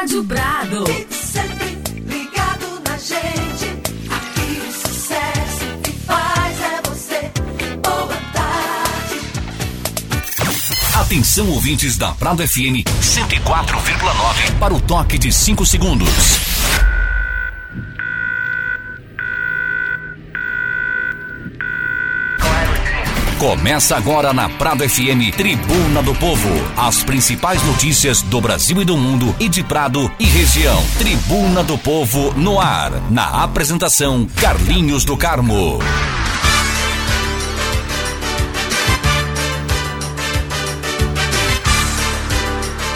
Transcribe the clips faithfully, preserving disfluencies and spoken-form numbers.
Rádio Prado. Sempre ligado na gente. Aqui o sucesso que faz é você. Boa tarde. Atenção, ouvintes da Prado F M cento e quatro vírgula nove para o toque de cinco segundos. Começa agora na Prado F M Tribuna do Povo. As principais notícias do Brasil e do mundo e de Prado e região. Tribuna do Povo no ar. Na apresentação, Carlinhos do Carmo.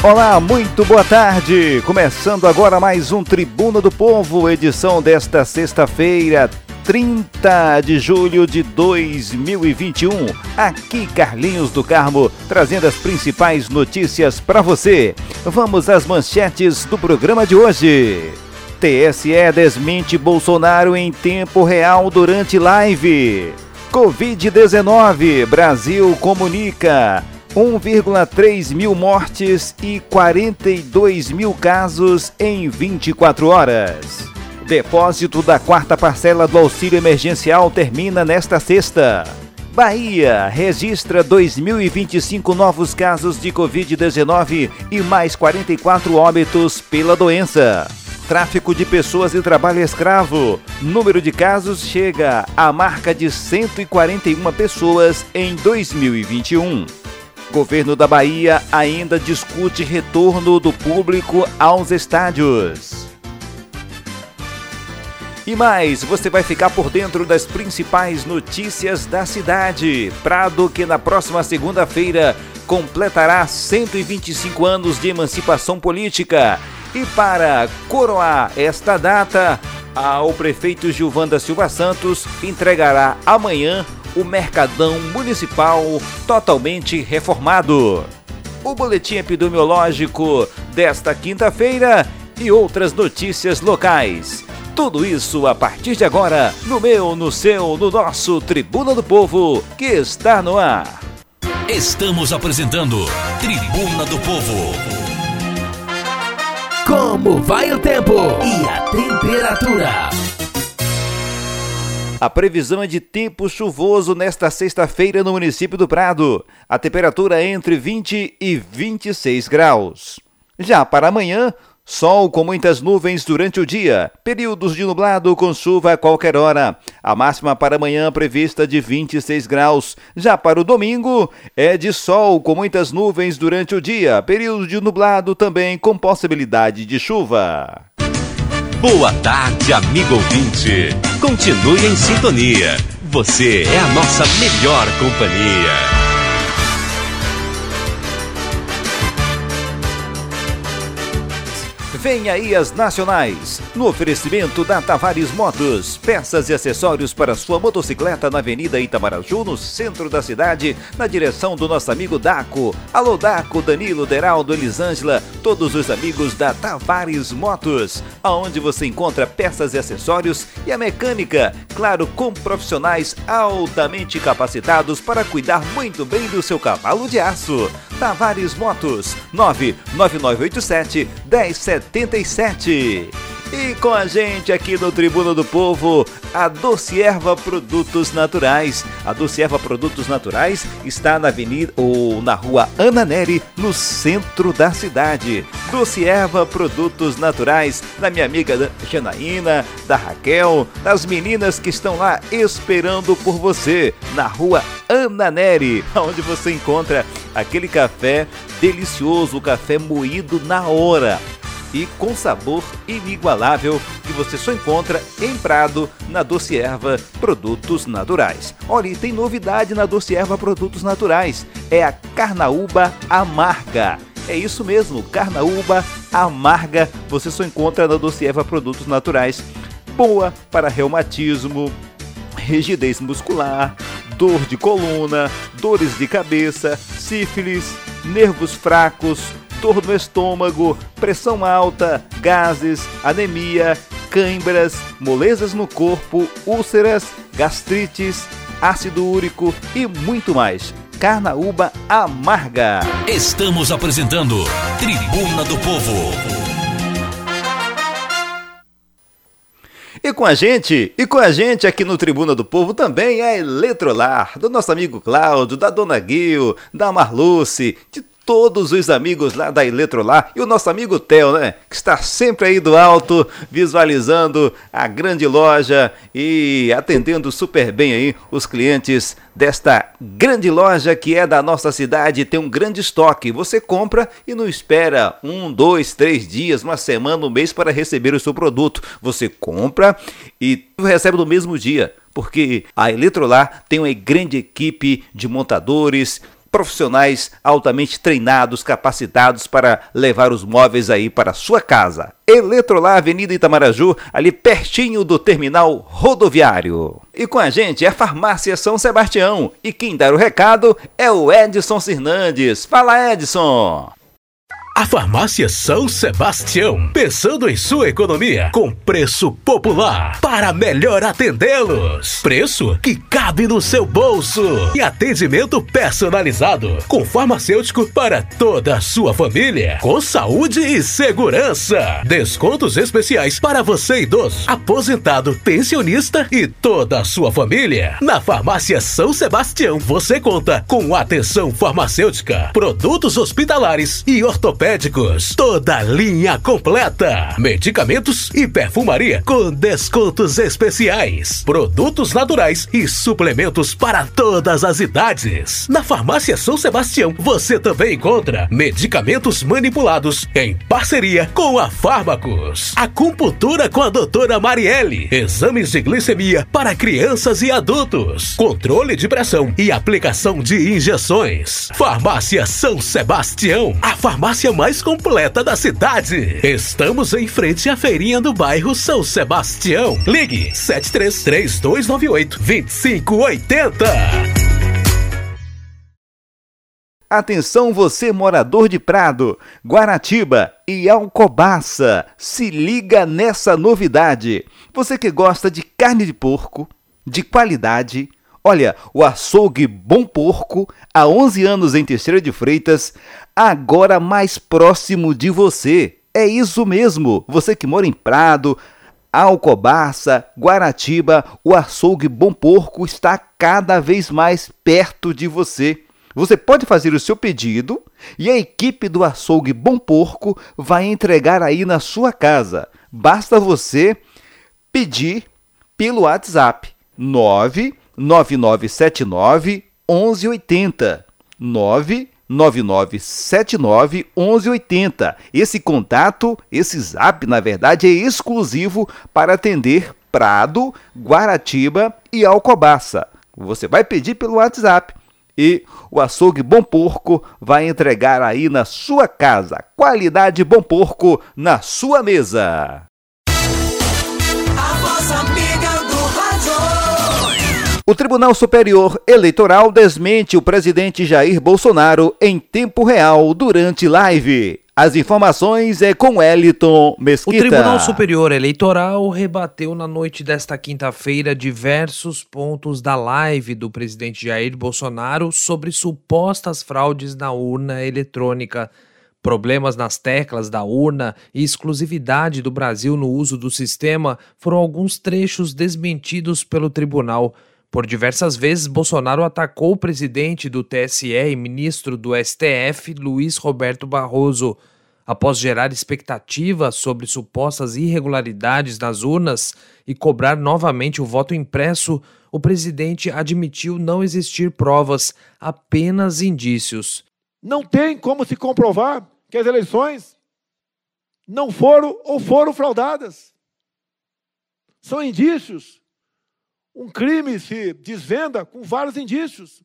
Olá, muito boa tarde. Começando agora mais um Tribuna do Povo, edição desta sexta-feira, trinta de julho de dois mil e vinte e um, aqui Carlinhos do Carmo, trazendo as principais notícias para você. Vamos às manchetes do programa de hoje. T S E desmente Bolsonaro em tempo real durante live. covid dezenove, Brasil comunica. um vírgula três mil mortes e quarenta e dois mil casos em vinte e quatro horas. Depósito da quarta parcela do auxílio emergencial termina nesta sexta. Bahia registra dois mil e vinte e cinco novos casos de covid dezenove e mais quarenta e quatro óbitos pela doença. Tráfico de pessoas e trabalho escravo. Número de casos chega à marca de cento e quarenta e uma pessoas em dois mil e vinte e um. Governo da Bahia ainda discute retorno do público aos estádios. E mais, você vai ficar por dentro das principais notícias da cidade. Prado, que na próxima segunda-feira completará cento e vinte e cinco anos de emancipação política. E para coroar esta data, o prefeito Gilvanda Silva Santos entregará amanhã o Mercadão Municipal totalmente reformado. O boletim epidemiológico desta quinta-feira e outras notícias locais. Tudo isso a partir de agora, no meu, no seu, no nosso Tribuna do Povo, que está no ar. Estamos apresentando Tribuna do Povo. Como vai o tempo e a temperatura? A previsão é de tempo chuvoso nesta sexta-feira no município do Prado. A temperatura é entre vinte e vinte e seis graus. Já para amanhã, sol com muitas nuvens durante o dia, períodos de nublado com chuva a qualquer hora. A máxima para amanhã prevista de vinte e seis graus. Já para o domingo é de sol com muitas nuvens durante o dia, período de nublado também com possibilidade de chuva. Boa tarde, amigo ouvinte. Continue em sintonia. Você é a nossa melhor companhia. Vem aí as nacionais, no oferecimento da Tavares Motos, peças e acessórios para sua motocicleta na Avenida Itamaraju, no centro da cidade, na direção do nosso amigo Daco. Alô Daco, Danilo, Deraldo, Elisângela, todos os amigos da Tavares Motos, aonde você encontra peças e acessórios e a mecânica, claro, com profissionais altamente capacitados para cuidar muito bem do seu cavalo de aço. Tavares Motos, nove nove nove oito sete um zero sete sete. E com a gente aqui no Tribuna do Povo, a Doce Erva Produtos Naturais. A Doce Erva Produtos Naturais está na avenida ou na rua Ana Neri, no centro da cidade. Doce Erva Produtos Naturais, da minha amiga Janaína, da Raquel, das meninas que estão lá esperando por você, na rua Ana Neri, onde você encontra aquele café delicioso, café moído na hora. E com sabor inigualável que você só encontra em Prado, na Doce Erva Produtos Naturais. Olha, e tem novidade na Doce Erva Produtos Naturais. É a carnaúba amarga. É isso mesmo, carnaúba amarga. Você só encontra na Doce Erva Produtos Naturais. Boa para reumatismo, rigidez muscular, dor de coluna, dores de cabeça, sífilis, nervos fracos, dor no estômago, pressão alta, gases, anemia, cãibras, molezas no corpo, úlceras, gastrites, ácido úrico e muito mais. Carnaúba amarga. Estamos apresentando Tribuna do Povo. com a gente. E com a gente aqui no Tribuna do Povo também é a Eletrolar, do nosso amigo Cláudio, da Dona Guil, da Marluce, de todos os amigos lá da Eletrolar e o nosso amigo Theo, né? Que está sempre aí do alto, visualizando a grande loja e atendendo super bem aí os clientes desta grande loja que é da nossa cidade, tem um grande estoque. Você compra e não espera um, dois, três dias, uma semana, um mês para receber o seu produto. Você compra e recebe no mesmo dia, porque a Eletrolar tem uma grande equipe de montadores, profissionais altamente treinados, capacitados para levar os móveis aí para a sua casa. Eletrolar, Avenida Itamaraju, ali pertinho do terminal rodoviário. E com a gente é a Farmácia São Sebastião. E quem dar o recado é o Edson Fernandes. Fala, Edson! A Farmácia São Sebastião, pensando em sua economia, com preço popular, para melhor atendê-los. Preço que cabe no seu bolso e atendimento personalizado, com farmacêutico para toda a sua família, com saúde e segurança. Descontos especiais para você idoso, aposentado, pensionista e toda a sua família. Na Farmácia São Sebastião, você conta com atenção farmacêutica, produtos hospitalares e ortopédicos. Médicos, toda linha completa, medicamentos e perfumaria com descontos especiais, produtos naturais e suplementos para todas as idades. Na Farmácia São Sebastião você também encontra medicamentos manipulados em parceria com a Fármacos, acupuntura com a doutora Marielle, exames de glicemia para crianças e adultos, controle de pressão e aplicação de injeções. Farmácia São Sebastião, a farmácia mais completa da cidade. Estamos em frente à feirinha do bairro São Sebastião. Ligue sete três três, dois nove oito, dois cinco oito zero. Atenção você morador de Prado, Guaratiba e Alcobaça, se liga nessa novidade. Você que gosta de carne de porco, de qualidade, olha, o Açougue Bom Porco, há onze anos em Teixeira de Freitas, agora mais próximo de você. É isso mesmo, você que mora em Prado, Alcobaça, Guaratiba, o Açougue Bom Porco está cada vez mais perto de você. Você pode fazer o seu pedido e a equipe do Açougue Bom Porco vai entregar aí na sua casa. Basta você pedir pelo WhatsApp nove nove nove sete nove, um um oito zero, nove nove nove sete nove, um um oito zero. Esse contato, esse zap, na verdade, é exclusivo para atender Prado, Guaratiba e Alcobaça. Você vai pedir pelo WhatsApp e o Açougue Bom Porco vai entregar aí na sua casa. Qualidade Bom Porco na sua mesa. A vossa amiga do rádio. O Tribunal Superior Eleitoral desmente o presidente Jair Bolsonaro em tempo real durante live. As informações é com Eliton Mesquita. O Tribunal Superior Eleitoral rebateu na noite desta quinta-feira diversos pontos da live do presidente Jair Bolsonaro sobre supostas fraudes na urna eletrônica, problemas nas teclas da urna e exclusividade do Brasil no uso do sistema foram alguns trechos desmentidos pelo tribunal. Por diversas vezes, Bolsonaro atacou o presidente do T S E e ministro do S T F, Luiz Roberto Barroso. Após gerar expectativas sobre supostas irregularidades nas urnas e cobrar novamente o voto impresso, o presidente admitiu não existir provas, apenas indícios. Não tem como se comprovar que as eleições não foram ou foram fraudadas. São indícios. Um crime se desvenda com vários indícios.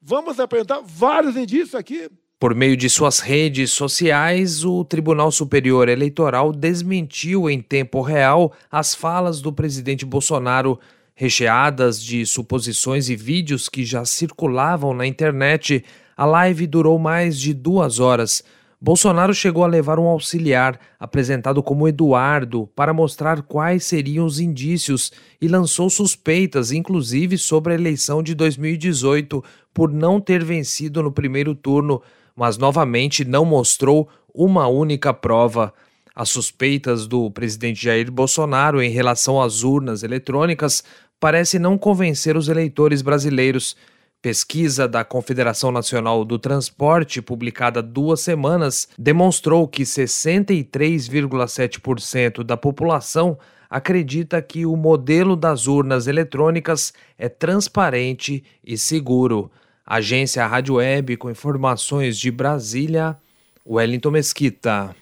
Vamos apresentar vários indícios aqui. Por meio de suas redes sociais, o Tribunal Superior Eleitoral desmentiu em tempo real as falas do presidente Bolsonaro, recheadas de suposições e vídeos que já circulavam na internet. A live durou mais de duas horas. Bolsonaro chegou a levar um auxiliar, apresentado como Eduardo, para mostrar quais seriam os indícios e lançou suspeitas, inclusive sobre a eleição de dois mil e dezoito, por não ter vencido no primeiro turno, mas novamente não mostrou uma única prova. As suspeitas do presidente Jair Bolsonaro em relação às urnas eletrônicas parecem não convencer os eleitores brasileiros. Pesquisa da Confederação Nacional do Transporte, publicada há duas semanas, demonstrou que sessenta e três vírgula sete por cento da população acredita que o modelo das urnas eletrônicas é transparente e seguro. Agência Rádio Web, com informações de Brasília, Wellington Mesquita.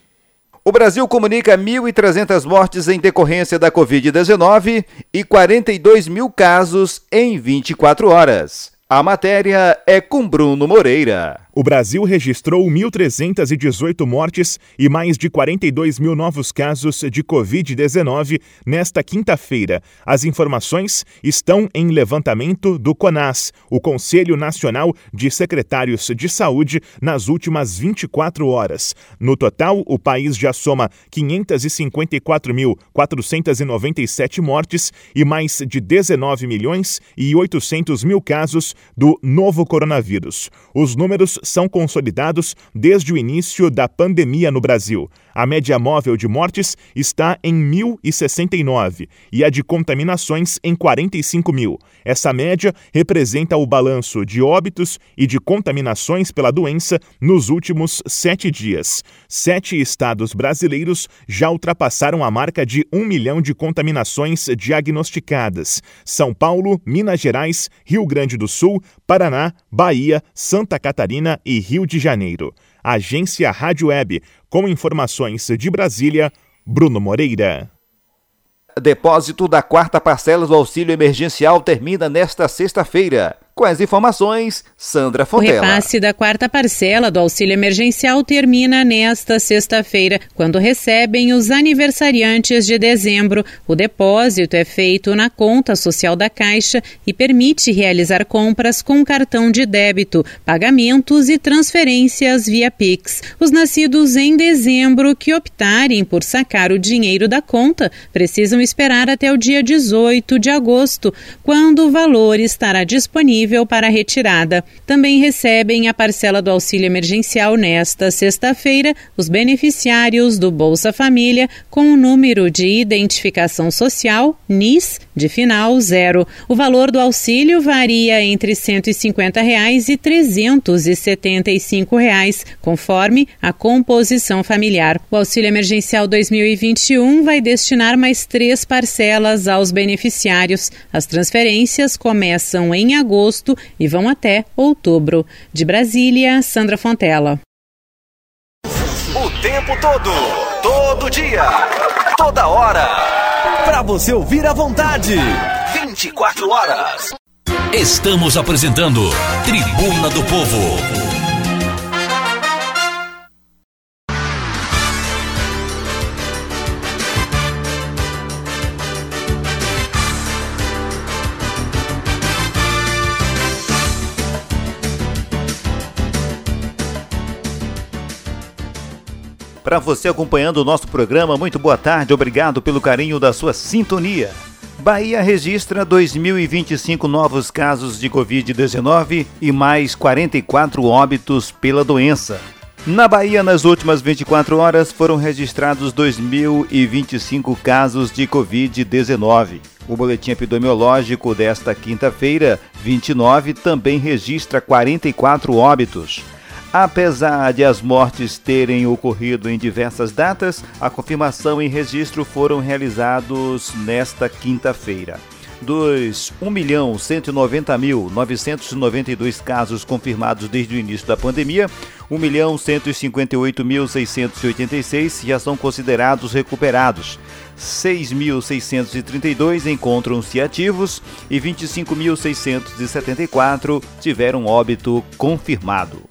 O Brasil comunica mil e trezentas mortes em decorrência da covid dezenove e quarenta e dois mil casos em vinte e quatro horas. A matéria é com Bruno Moreira. O Brasil registrou mil trezentas e dezoito mortes e mais de quarenta e dois mil novos casos de covid dezenove nesta quinta-feira. As informações estão em levantamento do CONAS, o Conselho Nacional de Secretários de Saúde, nas últimas vinte e quatro horas. No total, o país já soma quinhentas e cinquenta e quatro mil, quatrocentas e noventa e sete mortes e mais de dezenove milhões e oitocentos mil casos do novo coronavírus. Os números são consolidados desde o início da pandemia no Brasil. A média móvel de mortes está em mil e sessenta e nove e a de contaminações em quarenta e cinco mil. Essa média representa o balanço de óbitos e de contaminações pela doença nos últimos sete dias. Sete estados brasileiros já ultrapassaram a marca de um milhão de contaminações diagnosticadas. São Paulo, Minas Gerais, Rio Grande do Sul, Paraná, Bahia, Santa Catarina e Rio de Janeiro. Agência Rádio Web, com informações de Brasília, Bruno Moreira. Depósito da quarta parcela do auxílio emergencial termina nesta sexta-feira. Com as informações, Sandra Fontela. O repasse da quarta parcela do auxílio emergencial termina nesta sexta-feira, quando recebem os aniversariantes de dezembro. O depósito é feito na conta social da Caixa e permite realizar compras com cartão de débito, pagamentos e transferências via Pix. Os nascidos em dezembro que optarem por sacar o dinheiro da conta precisam esperar até o dia dezoito de agosto, quando o valor estará disponível para retirada. Também recebem a parcela do auxílio emergencial nesta sexta-feira os beneficiários do Bolsa Família com o número de identificação social, N I S, de final zero. O valor do auxílio varia entre cento e cinquenta reais e trezentos e setenta e cinco reais, conforme a composição familiar. O auxílio emergencial dois mil e vinte e um vai destinar mais três parcelas aos beneficiários. As transferências começam em agosto e vão até outubro. De Brasília, Sandra Fontela. O tempo todo, todo dia, toda hora, para você ouvir à vontade, vinte e quatro horas. Estamos apresentando Tribuna do Povo. Para você acompanhando o nosso programa, muito boa tarde, obrigado pelo carinho da sua sintonia. Bahia registra dois mil e vinte e cinco novos casos de covid dezenove e mais quarenta e quatro óbitos pela doença. Na Bahia, nas últimas vinte e quatro horas, foram registrados dois mil e vinte e cinco casos de covid dezenove. O boletim epidemiológico desta quinta-feira, vinte e nove, também registra quarenta e quatro óbitos. Apesar de as mortes terem ocorrido em diversas datas, a confirmação e registro foram realizados nesta quinta-feira. Dos um milhão cento e noventa mil, novecentos e noventa e dois casos confirmados desde o início da pandemia, um milhão cento e cinquenta e oito mil, seiscentos e oitenta e seis já são considerados recuperados. seis mil, seiscentos e trinta e dois encontram-se ativos e vinte e cinco mil, seiscentos e setenta e quatro tiveram óbito confirmado.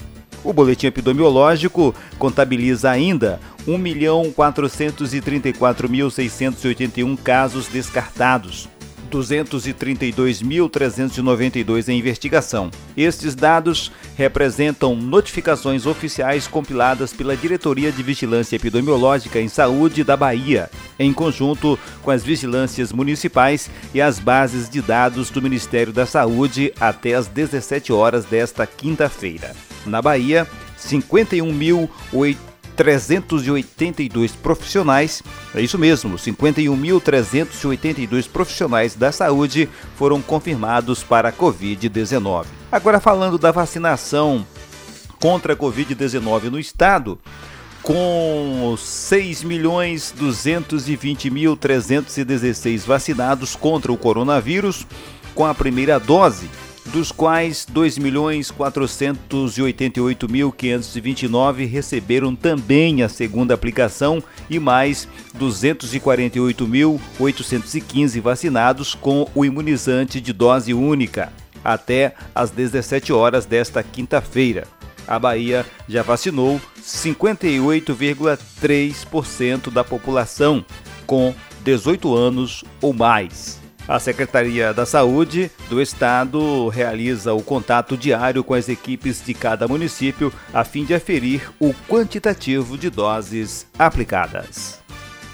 O boletim epidemiológico contabiliza ainda um milhão quatrocentos e trinta e quatro mil, seiscentos e oitenta e um casos descartados, duzentos e trinta e dois mil, trezentos e noventa e dois em investigação. Estes dados representam notificações oficiais compiladas pela Diretoria de Vigilância Epidemiológica em Saúde da Bahia, em conjunto com as vigilâncias municipais e as bases de dados do Ministério da Saúde até às dezessete horas desta quinta-feira. Na Bahia, 51.800 trezentos e oitenta e dois profissionais, é isso mesmo, cinquenta e um mil trezentos e oitenta e dois profissionais da saúde foram confirmados para a covid dezenove. Agora, falando da vacinação contra a covid dezenove no estado, com seis milhões duzentos e vinte mil trezentos e dezesseis vacinados contra o coronavírus com a primeira dose, dos quais dois milhões quatrocentos e oitenta e oito mil quinhentos e vinte e nove receberam também a segunda aplicação e mais duzentos e quarenta e oito mil oitocentos e quinze vacinados com o imunizante de dose única, até às dezessete horas desta quinta-feira. A Bahia já vacinou cinquenta e oito vírgula três por cento da população com dezoito anos ou mais. A Secretaria da Saúde do Estado realiza o contato diário com as equipes de cada município a fim de aferir o quantitativo de doses aplicadas.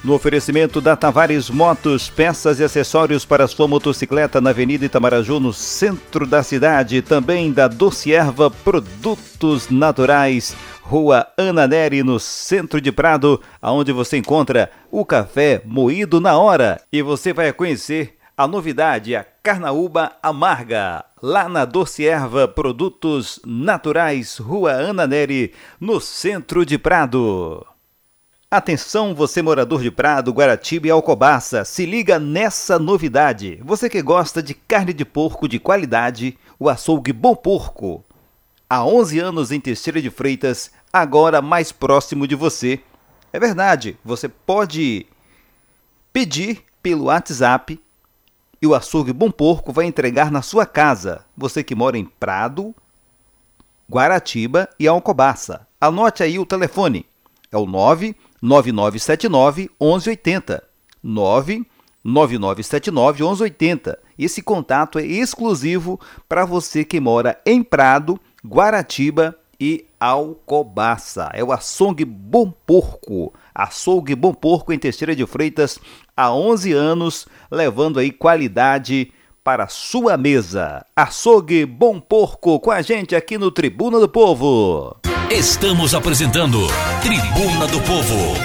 No oferecimento da Tavares Motos, peças e acessórios para sua motocicleta na Avenida Itamaraju, no centro da cidade. Também da Doce Erva Produtos Naturais, Rua Ana Neri, no centro de Prado, onde você encontra o café moído na hora. E você vai conhecer a novidade, a carnaúba amarga, lá na Doce Erva Produtos Naturais, Rua Ana Neri, no centro de Prado. Atenção, você morador de Prado, Guaratiba e Alcobaça, se liga nessa novidade. Você que gosta de carne de porco de qualidade, o Açougue Bom Porco, há onze anos em Teixeira de Freitas, agora mais próximo de você. É verdade, você pode pedir pelo WhatsApp e o Açougue Bom Porco vai entregar na sua casa. Você que mora em Prado, Guaratiba e Alcobaça, anote aí o telefone. É o nove nove nove sete nove um um oito zero, nove nove nove sete nove um um oito zero. Esse contato é exclusivo para você que mora em Prado, Guaratiba e Alcobaça. É o Açougue Bom Porco, Açougue Bom Porco em Teixeira de Freitas há onze anos, levando aí qualidade para sua mesa. Açougue Bom Porco com a gente aqui no Tribuna do Povo. Estamos apresentando Tribuna do Povo.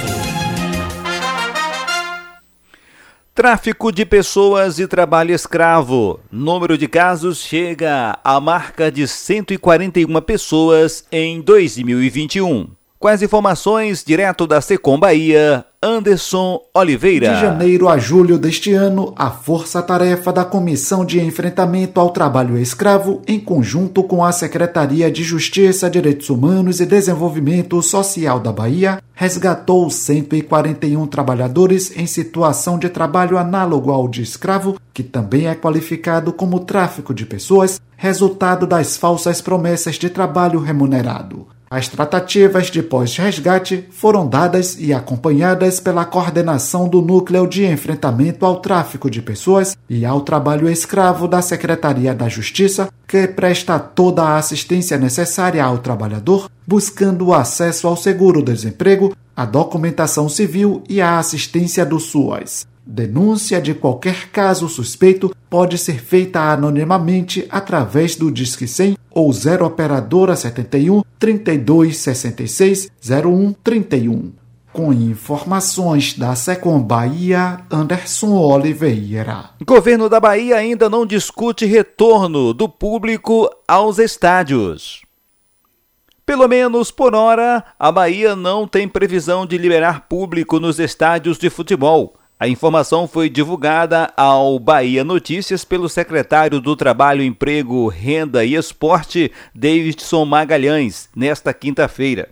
Tráfico de pessoas e trabalho escravo. Número de casos chega à marca de cento e quarenta e uma pessoas em dois mil e vinte e um. Com as informações direto da SECOM Bahia, Anderson Oliveira. De janeiro a julho deste ano, a força-tarefa da Comissão de Enfrentamento ao Trabalho Escravo, em conjunto com a Secretaria de Justiça, Direitos Humanos e Desenvolvimento Social da Bahia, resgatou cento e quarenta e um trabalhadores em situação de trabalho análogo ao de escravo, que também é qualificado como tráfico de pessoas, resultado das falsas promessas de trabalho remunerado. As tratativas de pós-resgate foram dadas e acompanhadas pela coordenação do Núcleo de Enfrentamento ao Tráfico de Pessoas e ao Trabalho Escravo da Secretaria da Justiça, que presta toda a assistência necessária ao trabalhador, buscando o acesso ao seguro-desemprego, à documentação civil e à assistência do SUAS. Denúncia de qualquer caso suspeito pode ser feita anonimamente através do Disque cem ou zero Operadora setenta e um, trinta e dois, sessenta e seis, zero um, trinta e um. Com informações da SECOM Bahia, Anderson Oliveira. Governo da Bahia ainda não discute retorno do público aos estádios. Pelo menos por hora, a Bahia não tem previsão de liberar público nos estádios de futebol. A informação foi divulgada ao Bahia Notícias pelo secretário do Trabalho, Emprego, Renda e Esporte, Davidson Magalhães, nesta quinta-feira.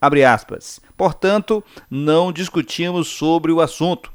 Abre aspas. Portanto, não discutimos sobre o assunto.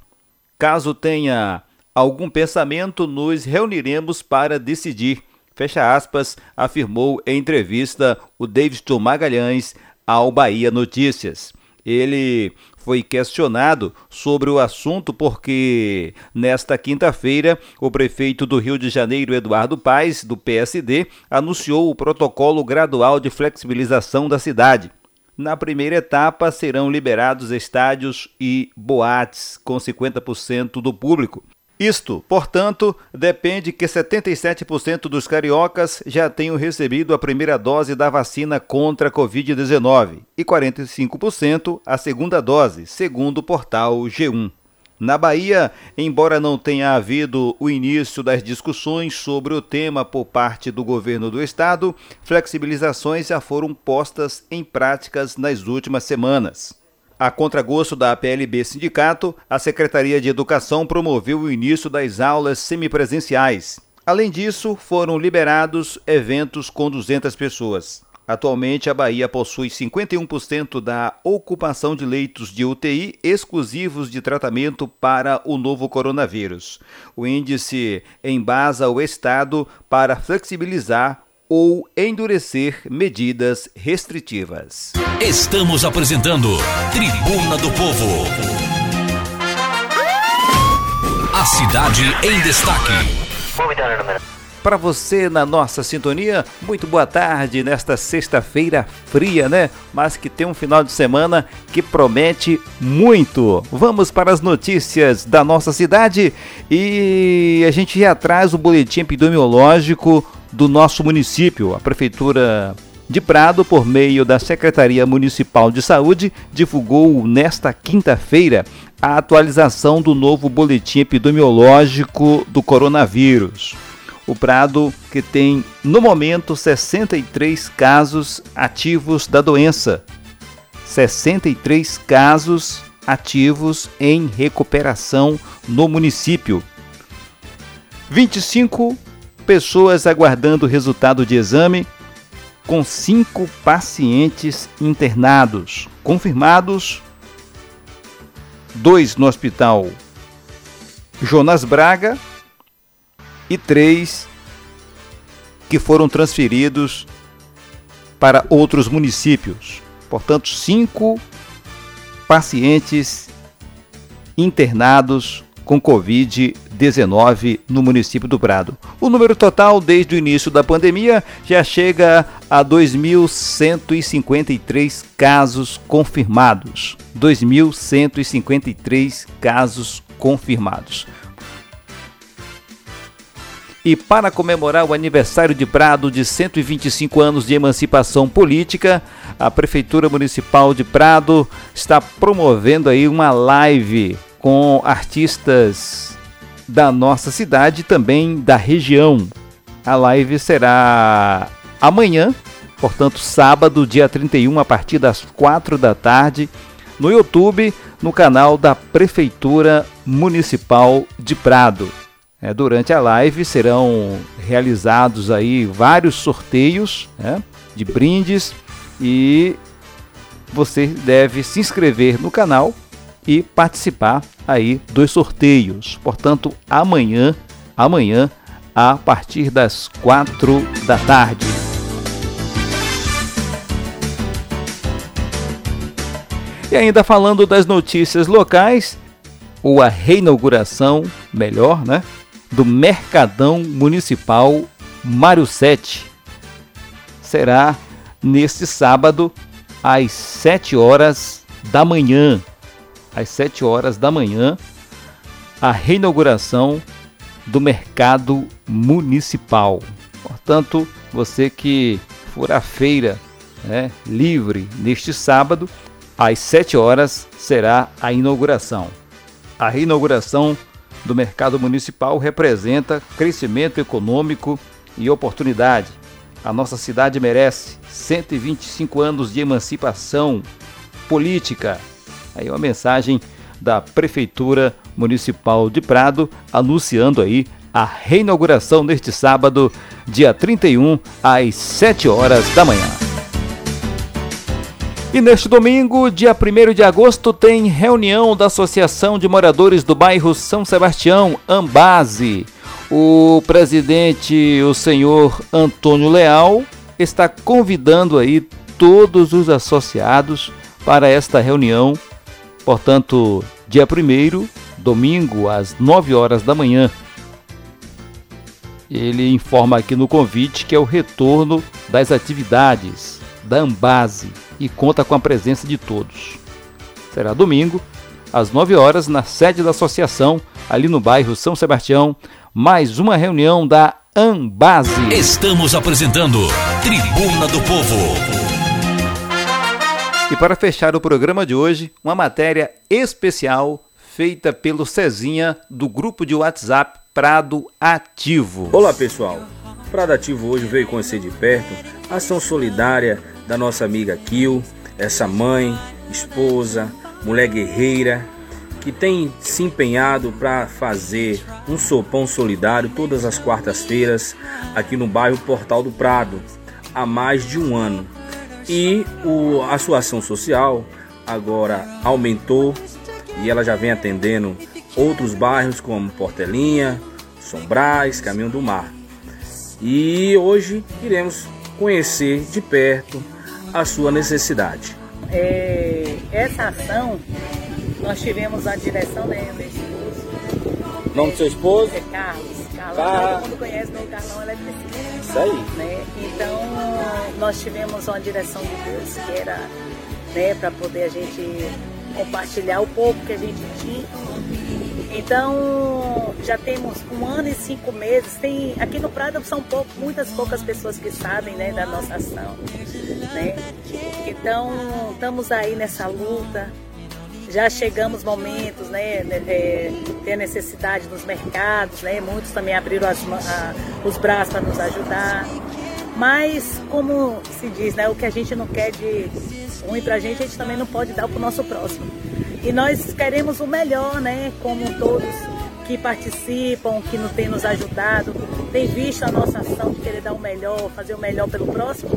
Caso tenha algum pensamento, nos reuniremos para decidir. Fecha aspas, afirmou em entrevista o Davidson Magalhães ao Bahia Notícias. Ele foi questionado sobre o assunto porque, nesta quinta-feira, o prefeito do Rio de Janeiro, Eduardo Paes, do P S D, anunciou o protocolo gradual de flexibilização da cidade. Na primeira etapa, serão liberados estádios e boates com cinquenta por cento do público. Isto, portanto, depende que setenta e sete por cento dos cariocas já tenham recebido a primeira dose da vacina contra a covid dezenove e quarenta e cinco por cento a segunda dose, segundo o portal G um. Na Bahia, embora não tenha havido o início das discussões sobre o tema por parte do governo do estado, flexibilizações já foram postas em práticas nas últimas semanas. A contragosto da P L B Sindicato, a Secretaria de Educação promoveu o início das aulas semipresenciais. Além disso, foram liberados eventos com duzentas pessoas. Atualmente, a Bahia possui cinquenta e um por cento da ocupação de leitos de U T I exclusivos de tratamento para o novo coronavírus. O índice embasa o estado para flexibilizar ou endurecer medidas restritivas. Estamos apresentando Tribuna do Povo. A cidade em destaque. Para você na nossa sintonia, muito boa tarde nesta sexta-feira fria, né? Mas que tem um final de semana que promete muito. Vamos para as notícias da nossa cidade e a gente já traz o boletim epidemiológico do nosso município. A Prefeitura de Prado, por meio da Secretaria Municipal de Saúde, divulgou nesta quinta-feira a atualização do novo boletim epidemiológico do coronavírus. O Prado, que tem, no momento, sessenta e três casos ativos da doença. sessenta e três casos ativos em recuperação no município. vinte e cinco pessoas aguardando resultado de exame, com cinco pacientes internados. Confirmados, dois no Hospital Jonas Braga, e três que foram transferidos para outros municípios. Portanto, cinco pacientes internados com covid dezenove no município do Prado. O número total desde o início da pandemia já chega a dois mil cento e cinquenta e três casos confirmados. dois mil cento e cinquenta e três casos confirmados. E para comemorar o aniversário de Prado de cento e vinte e cinco anos de emancipação política, a Prefeitura Municipal de Prado está promovendo aí uma live com artistas da nossa cidade e também da região. A live será amanhã, portanto sábado, dia trinta e um, a partir das quatro da tarde, no YouTube, no canal da Prefeitura Municipal de Prado. Durante a live serão realizados aí vários sorteios, né, de brindes, e você deve se inscrever no canal e participar aí dos sorteios. Portanto, amanhã, amanhã, a partir das quatro da tarde. E ainda falando das notícias locais, ou a reinauguração, melhor, né? do Mercadão Municipal Mário sete. Será neste sábado às sete horas da manhã. Às sete horas da manhã, a reinauguração do Mercado Municipal. Portanto, você que for à feira, né, livre neste sábado, às sete horas será a inauguração. A reinauguração do mercado municipal representa crescimento econômico e oportunidade. A nossa cidade merece cento e vinte e cinco anos de emancipação política. Aí uma mensagem da Prefeitura Municipal de Prado anunciando aí a reinauguração neste sábado, dia trinta e um, às sete horas da manhã. E neste domingo, dia primeiro de agosto, tem reunião da Associação de Moradores do Bairro São Sebastião, Ambase. O presidente, o senhor Antônio Leal, está convidando aí todos os associados para esta reunião. Portanto, dia primeiro, domingo, às nove horas da manhã. Ele informa aqui no convite que é o retorno das atividades da Ambase e conta com a presença de todos. Será domingo, às nove horas, na sede da associação, ali no bairro São Sebastião, mais uma reunião da Ambase. Estamos apresentando Tribuna do Povo. E para fechar o programa de hoje, uma matéria especial feita pelo Cezinha do grupo de WhatsApp Prado Ativo. Olá pessoal, o Prado Ativo hoje veio conhecer de perto a ação solidária da nossa amiga Kil, essa mãe, esposa, mulher guerreira, que tem se empenhado para fazer um sopão solidário todas as quartas-feiras aqui no bairro Portal do Prado, há mais de um ano. E o, a sua ação social agora aumentou e ela já vem atendendo outros bairros como Portelinha, São Brás, Caminho do Mar. E hoje iremos conhecer de perto a sua necessidade. É, essa ação nós tivemos a direção da minha esposa. O nome do seu esposo? É Carlos. Carlão, Car... todo mundo conhece, né? Carlão eletricista. Isso aí. Né? Então, nós tivemos uma direção de Deus que era, né, para poder a gente compartilhar o pouco que a gente tinha. Então, já temos um ano e cinco meses. Tem, aqui no Prado são pouco, muitas poucas pessoas que sabem, né, da nossa ação. Né? Então, estamos aí nessa luta. Já chegamos momentos, né, é, ter necessidade nos mercados, né, muitos também abriram as, a, os braços para nos ajudar. Mas, como se diz, né, o que a gente não quer de ruim para a gente, a gente também não pode dar para o nosso próximo. E nós queremos o melhor, né, como todos que participam, que nos têm nos ajudado, têm visto a nossa ação de querer dar o melhor, fazer o melhor pelo próximo.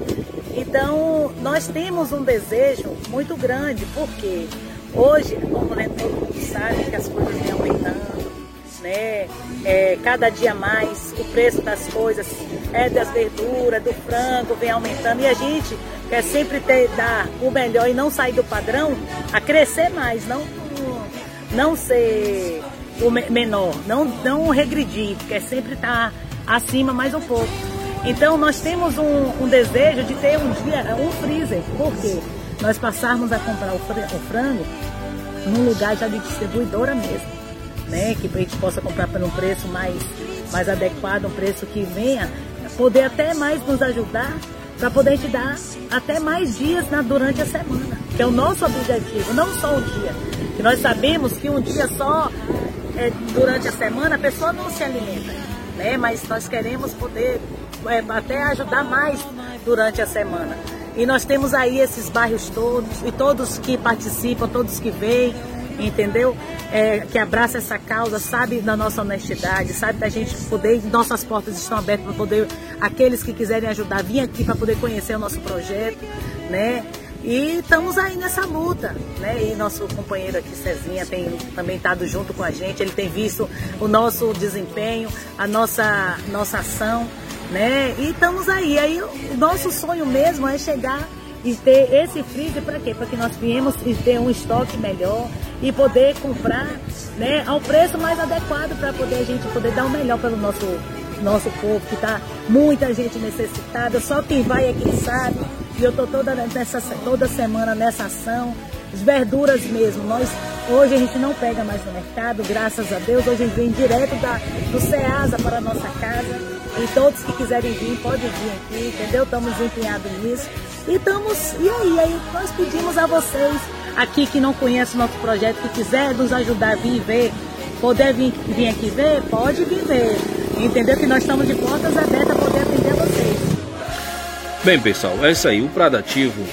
Então, nós temos um desejo muito grande, por quê? Hoje, como, né, todo mundo sabe que as coisas vêm aumentando, né? É, cada dia mais o preço das coisas, é das verduras, do frango, vem aumentando. E a gente quer sempre ter, dar o melhor e não sair do padrão, a crescer mais, não, não ser o menor, não, não regredir, quer sempre estar acima mais um pouco. Então, nós temos um, um desejo de ter um dia um freezer. Por quê? Nós passarmos a comprar o frango num lugar já de distribuidora mesmo, né? Que a gente possa comprar por um preço mais, mais adequado, um preço que venha poder até mais nos ajudar, para poder te dar até mais dias na, durante a semana, que é o nosso objetivo, não só um dia. Que nós sabemos que um dia só, é, durante a semana, a pessoa não se alimenta, né? Mas nós queremos poder, é, até ajudar mais durante a semana. E nós temos aí esses bairros todos, e todos que participam, todos que vêm, entendeu? É, que abraçam essa causa, sabe da nossa honestidade, sabe da gente poder, nossas portas estão abertas para poder, aqueles que quiserem ajudar, vir aqui para poder conhecer o nosso projeto, né? E estamos aí nessa luta, né? E nosso companheiro aqui, Cezinha, tem também estado junto com a gente, ele tem visto o nosso desempenho, a nossa, nossa ação, né? E estamos aí, aí o nosso sonho mesmo é chegar e ter esse freezer para quê? Para que nós viemos e ter um estoque melhor e poder comprar, né, ao preço mais adequado para poder a gente poder dar o melhor pelo nosso, nosso povo, que está muita gente necessitada, só quem vai é quem sabe. E eu estou toda, nessa, toda semana nessa ação, as verduras mesmo, nós hoje a gente não pega mais no mercado, graças a Deus, hoje a gente vem direto da, do Ceasa para a nossa casa. E todos que quiserem vir, podem vir aqui, entendeu? Estamos empenhados nisso. E estamos, e aí, aí nós pedimos a vocês aqui que não conhecem o nosso projeto, que quiser nos ajudar a vir ver, poder vir, vir aqui ver, pode vir ver. Entendeu? Que nós estamos de portas abertas para poder atender vocês. Bem, pessoal, é isso aí. O Prado Ativo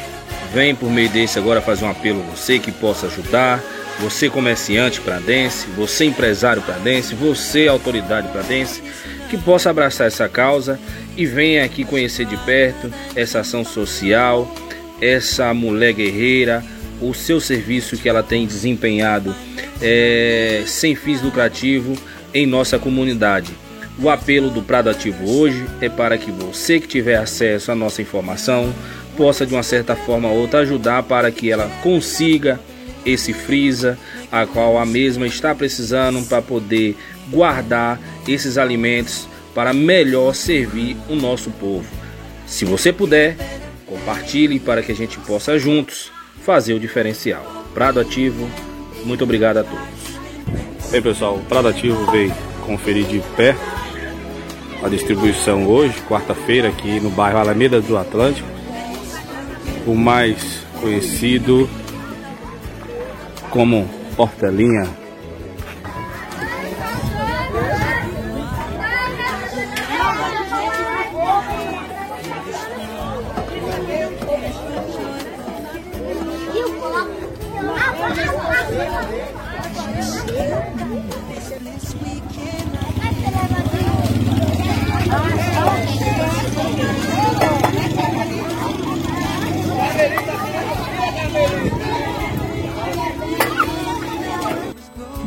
vem por meio desse agora fazer um apelo a você que possa ajudar. Você comerciante pradense, você empresário pradense, você autoridade pradense, que possa abraçar essa causa e venha aqui conhecer de perto essa ação social, essa mulher guerreira, o seu serviço que ela tem desempenhado, é, sem fins lucrativos em nossa comunidade. O apelo do Prado Ativo hoje é para que você que tiver acesso à nossa informação possa de uma certa forma ou outra ajudar para que ela consiga esse freezer, a qual a mesma está precisando para poder guardar esses alimentos para melhor servir o nosso povo. Se você puder, compartilhe para que a gente possa juntos fazer o diferencial. Prado Ativo, Muito obrigado a todos. Bem, pessoal, o Prado Ativo veio conferir de perto a distribuição hoje, quarta-feira, aqui no bairro Alameda do Atlântico, o mais conhecido como Hortelinha.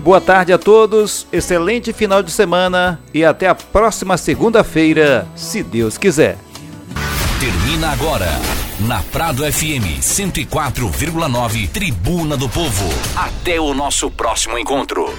Boa tarde a todos, excelente final de semana e até a próxima segunda-feira, se Deus quiser. Termina agora, na Prado F M cento e quatro vírgula nove, Tribuna do Povo. Até o nosso próximo encontro.